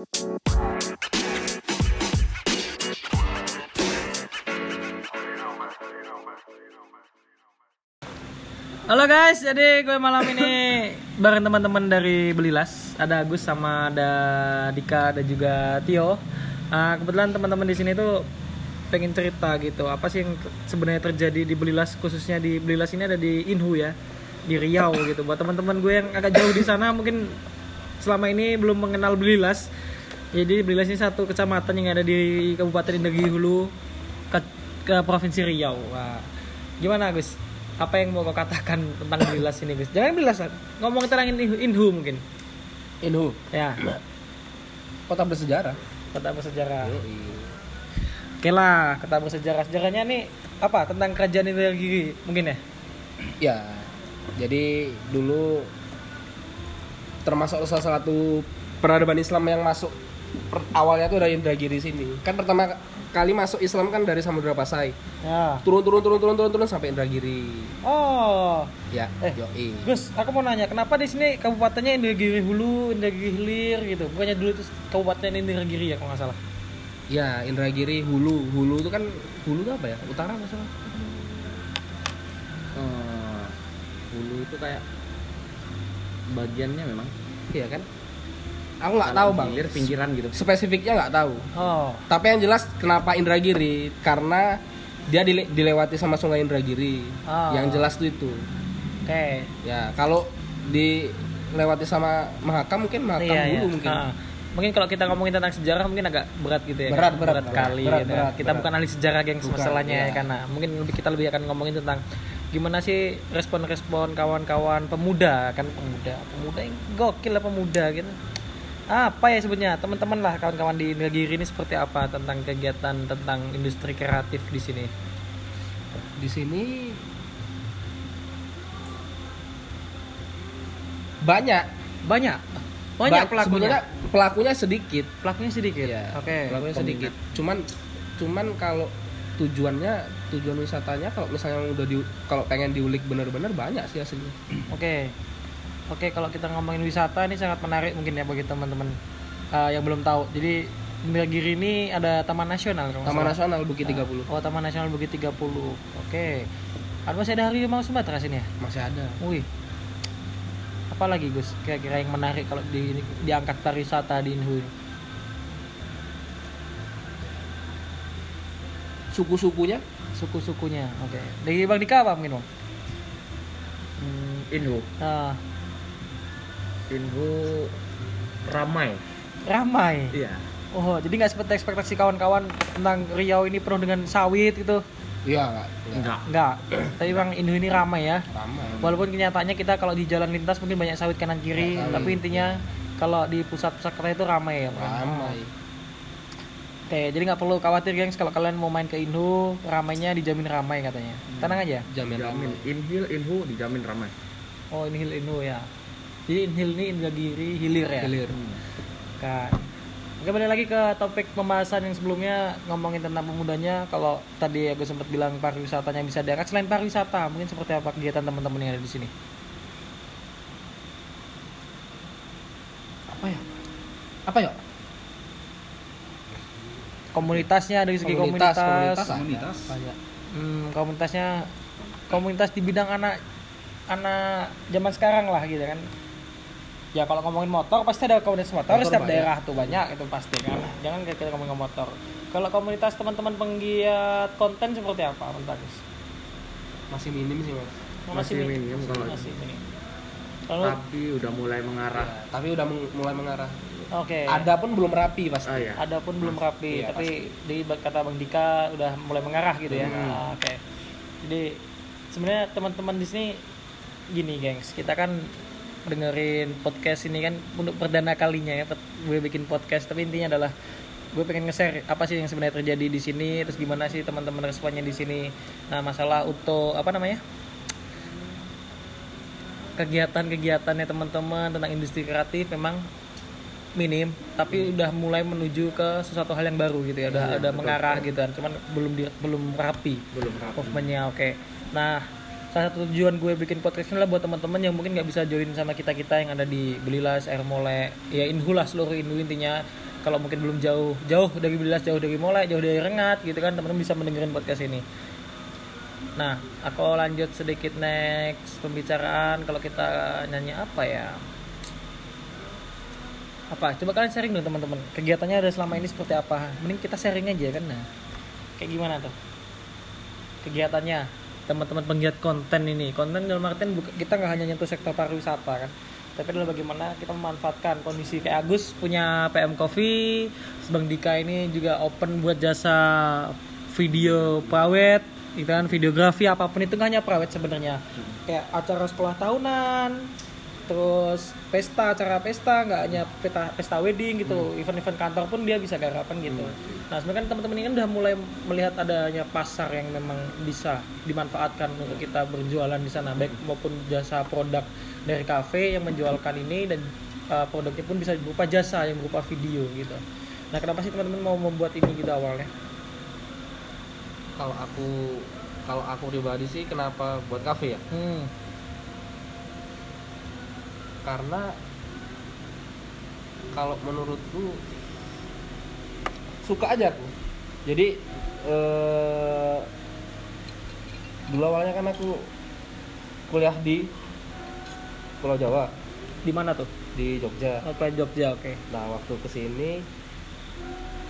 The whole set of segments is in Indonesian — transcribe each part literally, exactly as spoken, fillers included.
Halo guys, jadi gue malam ini bareng teman-teman dari Belilas. Ada Agus sama ada Dika, ada juga Tio. Nah, kebetulan teman-teman di sini tuh pengen cerita gitu. Apa sih yang sebenarnya terjadi di Belilas, khususnya di Belilas ini ada di Inhu ya, di Riau gitu. Buat teman-teman gue yang agak jauh di sana mungkin selama ini belum mengenal Belilas. Jadi Belilas ini satu kecamatan yang ada di Kabupaten Indragiri Hulu ke, ke Provinsi Riau. Wah. Gimana Gus? Apa yang mau kau katakan tentang Belilas ini Gus? Jangan Belilas, ngomong terangin Inhu mungkin. Inhu. Ya. Kota bersejarah. Kota bersejarah. Yoi. Oke lah, kota bersejarah. Sejarahnya nih apa? Tentang kerajaan Indragiri mungkin ya? Ya. Jadi dulu termasuk salah satu peradaban Islam yang masuk per, awalnya tuh dari Indragiri sini. Kan pertama kali masuk Islam kan dari Samudera Pasai. Ya. Turun turun turun turun turun turun sampai Indragiri. Oh. Ya. Eh, yoi. Gus, aku mau nanya, kenapa di sini kabupatennya Indragiri Hulu, Indragiri Hilir gitu? Bukannya dulu itu kabupaten Indragiri ya kalau nggak salah? Ya, Indragiri Hulu. Hulu itu kan hulu itu apa ya? Utara maksudnya. Oh. Hulu itu kayak bagiannya memang, iya kan? Aku nggak tahu bang, hilir, pinggiran gitu. Spesifiknya nggak tahu. Oh. Tapi yang jelas kenapa Indragiri? Karena dia dile- dilewati sama Sungai Indragiri. Oh. Yang jelas tuh itu. Oke. Okay. Ya kalau dilewati sama Mahakam mungkin Mahakam iya, dulu iya. mungkin. Uh, mungkin kalau kita ngomongin tentang sejarah mungkin agak berat gitu ya. Berat kan? berat, berat kali. Berat, gitu. berat, kita berat. bukan ahli sejarah gengs masalahnya ya karena mungkin lebih kita lebih akan ngomongin tentang gimana sih respon-respon kawan-kawan pemuda kan pemuda pemuda yang gokil lah pemuda gitu apa ya sebutnya teman-teman lah kawan-kawan di Indragiri ini seperti apa tentang kegiatan tentang industri kreatif di sini di sini banyak banyak banyak ba- pelakunya pelakunya sedikit pelakunya sedikit ya, oke okay. pelakunya sedikit cuman cuman kalau tujuannya tujuan wisatanya kalau misalnya udah di kalau pengen diulik bener-bener banyak sih aslinya. Oke, oke kalau kita ngomongin wisata ini sangat menarik mungkin ya bagi teman-teman uh, yang belum tahu. Jadi Indragiri ini ada Taman Nasional. Taman masalah. Nasional Bukit tiga puluh. Oh Taman Nasional Bukit tiga puluh. Oke. Ada masih ada harimau Sumatera sini ya? Masih ada. Wih. Apalagi Gus? Kira-kira yang menarik kalau di, diangkat pariwisata di Inhu ini? Suku-sukunya? Suku-sukunya, oke okay. Dari Bang Dika apa mungkin Bang? Hmm, Inhu ah. Inhu ramai Ramai? Iya oh, jadi gak seperti ekspektasi kawan-kawan tentang Riau ini penuh dengan sawit gitu? Iya, enggak Enggak, tapi Bang Inhu ini ramai ya? Ramai walaupun kenyataannya kita kalau di jalan lintas mungkin banyak sawit kanan-kiri ramai. Tapi intinya kalau di pusat-pusat kota itu ramai ya Bang? Ramai Oke, jadi nggak perlu khawatir gengs kalau kalian mau main ke Inhu, ramainya dijamin ramai katanya. Tenang aja. Jamin ramai. Inhil Inhu dijamin ramai. Oh Inhil Inhu ya. Jadi Inhil ini Indragiri Hilir ya. Hilir. Kan. Oke balik lagi ke topik pembahasan yang sebelumnya ngomongin tentang pemudanya. Kalau tadi aku sempat bilang pariwisatanya bisa diangkat. Selain pariwisata, mungkin seperti apa kegiatan teman-teman yang ada di sini? Apa ya? Apa ya? Komunitasnya dari segi komunitas komunitas, komunitas. komunitas. Hmm, komunitasnya komunitas di bidang anak anak zaman sekarang lah gitu kan ya kalau ngomongin motor pasti ada komunitas motor, motor setiap banyak. Daerah tuh banyak itu pasti kan jangan kita ngomongin motor kalau komunitas teman-teman penggiat konten seperti apa Mas masih minim sih mas masih, masih minim, minim kalau masih minim. Lalu, tapi udah mulai mengarah ya, tapi udah mulai mengarah Oke. Okay. Ada pun belum rapi pasti. Oh, iya. Ada pun belum rapi, iya, tapi pasti. Di kata Bang Dika udah mulai mengarah gitu ya. Hmm. Nah, Oke. Okay. Jadi sebenarnya teman-teman di sini gini, gengs. Kita kan dengerin podcast ini kan untuk perdana kalinya ya gue bikin podcast, tapi intinya adalah gue pengen nge-share apa sih yang sebenarnya terjadi di sini, terus gimana sih teman-teman responnya di sini. Nah, masalah auto apa namanya? Kegiatan-kegiatannya teman-teman tentang industri kreatif memang minim tapi hmm. udah mulai menuju ke sesuatu hal yang baru gitu ya udah ya, udah betul, mengarah betul. Gitu kan cuman belum di, belum rapi belum rapi movement-nya oke okay. Nah salah satu tujuan gue bikin podcast ini lah buat teman-teman yang mungkin nggak bisa join sama kita kita yang ada di Belilas Air Mole ya Inhu lah seluruh Inhu intinya kalau mungkin belum jauh jauh dari Belilas, jauh dari Molai, jauh dari Rengat gitu kan, teman-teman bisa mendengarkan podcast ini. Nah, aku lanjut sedikit next pembicaraan. Kalau kita nyanyi apa ya? Apa? Coba kalian sharing dong teman-teman. Kegiatannya ada selama ini seperti apa? Mending kita sharing aja kan. Nah, kayak gimana tuh kegiatannya teman-teman penggiat konten ini? Konten dalam artian kita nggak hanya nyentuh sektor pariwisata kan, tapi adalah bagaimana kita memanfaatkan kondisi. Kayak Agus punya P M Coffee, Bang Dika ini juga open buat jasa video prawet gitu kan, videografi apapun itu, nggak hanya prawet sebenarnya. Kayak acara sekolah tahunan, terus pesta, acara pesta, nggak hanya pesta, pesta wedding gitu, hmm. event-event kantor pun dia bisa garapan gitu. Hmm. Nah sebenarnya teman-teman ini kan udah mulai melihat adanya pasar yang memang bisa dimanfaatkan untuk kita berjualan di sana, baik maupun jasa produk dari kafe yang menjualkan ini, dan uh, produknya pun bisa berupa jasa yang berupa video gitu. Nah kenapa sih teman-teman mau membuat ini gitu awalnya? Kalau aku, kalau aku pribadi sih kenapa buat kafe ya? Hmm. Karena kalau menurutku suka aja aku. Jadi ee, dulu awalnya kan aku kuliah di Pulau Jawa. Di mana tuh? Di Jogja. Oh, di Jogja, oke. Okay. Nah, waktu kesini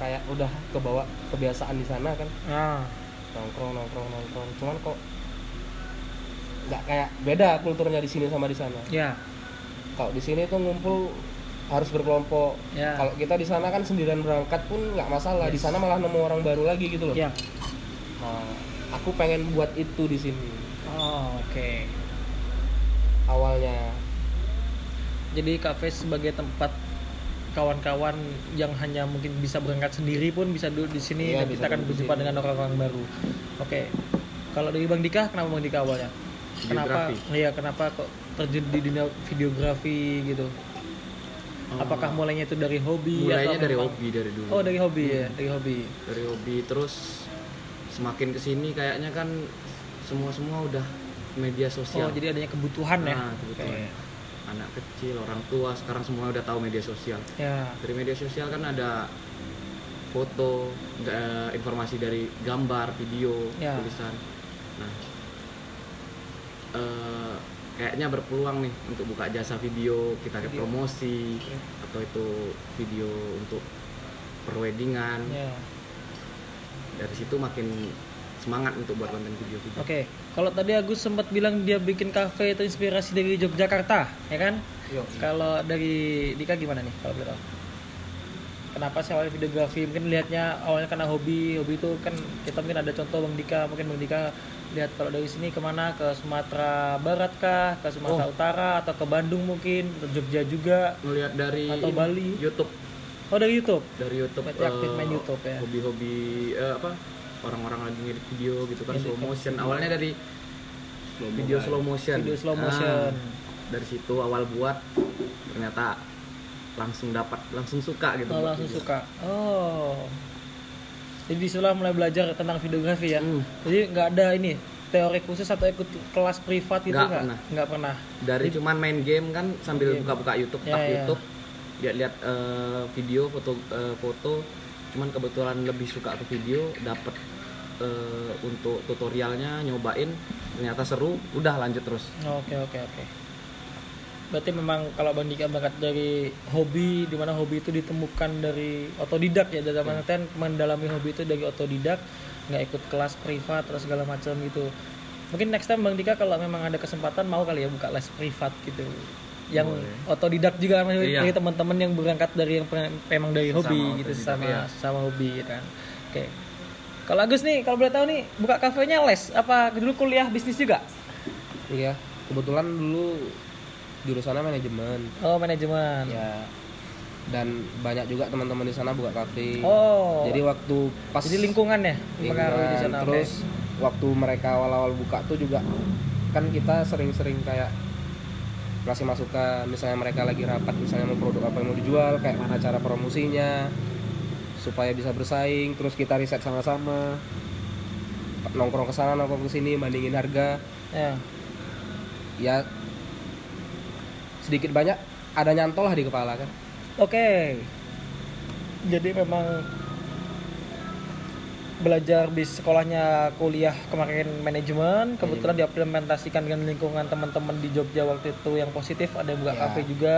kayak udah kebawa kebiasaan di sana kan. Ah. Nongkrong, nongkrong, nongkrong. Cuman kok nggak kayak beda kulturnya di sini sama di sana. Iya. Yeah. Kalau di sini tuh ngumpul harus berkelompok. Ya. Kalau kita di sana kan sendirian berangkat pun nggak masalah. Yes. Di sana malah nemu orang baru lagi gitu loh. Ya. Nah, aku pengen buat itu di sini. Oh, oke. Okay. Awalnya. Jadi kafe sebagai tempat kawan-kawan yang hanya mungkin bisa berangkat sendiri pun bisa duduk di sini, ya, dan kita akan berjumpa dengan orang-orang baru. Oke. Okay. Kalau dari Bang Dika, kenapa Bang Dika awalnya? Kenapa? Iya, kenapa kok terjun di dunia videografi gitu? Hmm. Apakah mulainya itu dari hobi? Mulainya atau dari memang... hobi dari dulu. Oh dari hobi hmm. ya, dari hobi. Dari hobi, terus semakin kesini kayaknya kan semua semua udah media sosial. Oh jadi adanya kebutuhan ya? Nah, kebutuhan. Okay. Anak kecil, orang tua sekarang semua udah tahu media sosial. Ya. Dari media sosial kan ada foto, informasi dari gambar, video, ya. Tulisan. Nah. Uh, kayaknya berpeluang nih untuk buka jasa video, kita ke promosi, okay. atau itu video untuk perweddingan. Yeah. Dari situ makin semangat untuk buat konten video. Oke, okay. Kalau tadi Agus sempat bilang dia bikin kafe itu inspirasi dari Yogyakarta, ya kan? Yo. Kalau dari Dika gimana nih kalau boleh tahu? Kenapa sih awalnya videografi? Mungkin lihatnya awalnya karena hobi, hobi itu kan kita mungkin ada contoh Bang Dika, mungkin Bang Dika lihat kalau dari sini kemana, ke Sumatera Barat kah, ke Sumatera oh. Utara, atau ke Bandung mungkin, ke Jogja juga. Melihat dari atau Bali. YouTube. Oh dari YouTube. Dari YouTube. Berarti aktif uh, main YouTube ya. Hobi-hobi uh, apa? Orang-orang lagi ngedit video gitu kan, slow motion. Awalnya dari slow video slow motion. Video slow motion. Nah, dari situ awal buat, ternyata langsung dapat, langsung suka gitu. Oh, langsung video. Suka. Oh. Jadi disitulah mulai belajar tentang videografi ya. Hmm. Jadi nggak ada ini teori khusus atau ikut kelas privat gitu nggak? Nggak pernah. Nggak pernah. Dari jadi, cuman main game kan sambil game. buka-buka YouTube, ya, tap ya. YouTube, lihat-lihat uh, video, foto, uh, foto. Cuman kebetulan lebih suka ke video, dapet uh, untuk tutorialnya, nyobain, ternyata seru, udah lanjut terus. Oke oke oke. Berarti memang kalau Bang Dika berangkat dari hobi, di mana hobi itu ditemukan dari otodidak ya, dalam hmm. artian mendalami hobi itu dari otodidak, nggak ikut kelas privat terus segala macam gitu. Mungkin next time Bang Dika kalau memang ada kesempatan mau kali ya buka les privat gitu, yang Boleh. otodidak juga kan, iya. dari teman-teman yang berangkat dari yang memang dari sesama hobi gitu, sama ya. sama hobi kan. Oke, okay. Kalau Agus nih kalau boleh tahu nih buka kafenya les apa dulu kuliah bisnis juga? Iya, kebetulan dulu jurusannya manajemen. Oh, manajemen. Ya. Dan banyak juga teman-teman di sana buka kafe. Oh. Jadi waktu pas di lingkungannya mempengaruhi di sana. Terus okay. waktu mereka awal-awal buka tuh juga kan kita sering-sering kayak kasih masukan, misalnya mereka lagi rapat, misalnya mau produk apa yang mau dijual, kayak mana cara promosinya supaya bisa bersaing, terus kita riset sama-sama. Nongkrong ke sana, nongkrong ke sini, bandingin harga. Ya. Ya sedikit banyak ada nyantol lah di kepala kan. Oke. Okay. Jadi memang belajar di sekolahnya kuliah kemarin manajemen, kebetulan hmm. diimplementasikan dengan lingkungan teman-teman di Jogja waktu itu yang positif, ada buka yeah. kafe juga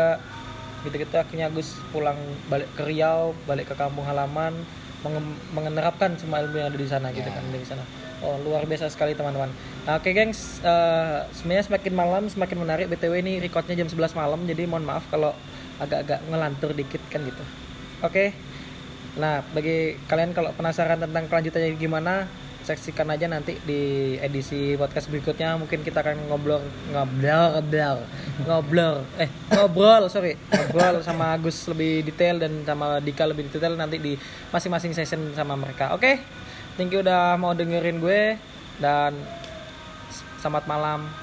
gitu-gitu. Akhirnya Agus pulang balik ke Riau, balik ke kampung halaman, menge- menerapkan semua ilmu yang ada di sana yeah. gitu kan di sana. Oh, luar biasa sekali teman-teman. Nah, oke okay, gengs, uh, sebenarnya semakin malam semakin menarik. B T W ini recordnya jam sebelas malam, jadi mohon maaf kalau agak-agak ngelantur dikit kan gitu. Oke. Okay. Nah, bagi kalian kalau penasaran tentang kelanjutannya gimana, saksikan aja nanti di edisi podcast berikutnya. Mungkin kita akan ngobrol ngobrol ngobrol ngobrol eh ngobrol sorry ngobrol sama Agus lebih detail dan sama Dika lebih detail nanti di masing-masing session sama mereka. Oke. Okay? Thank you udah mau dengerin gue, dan selamat malam.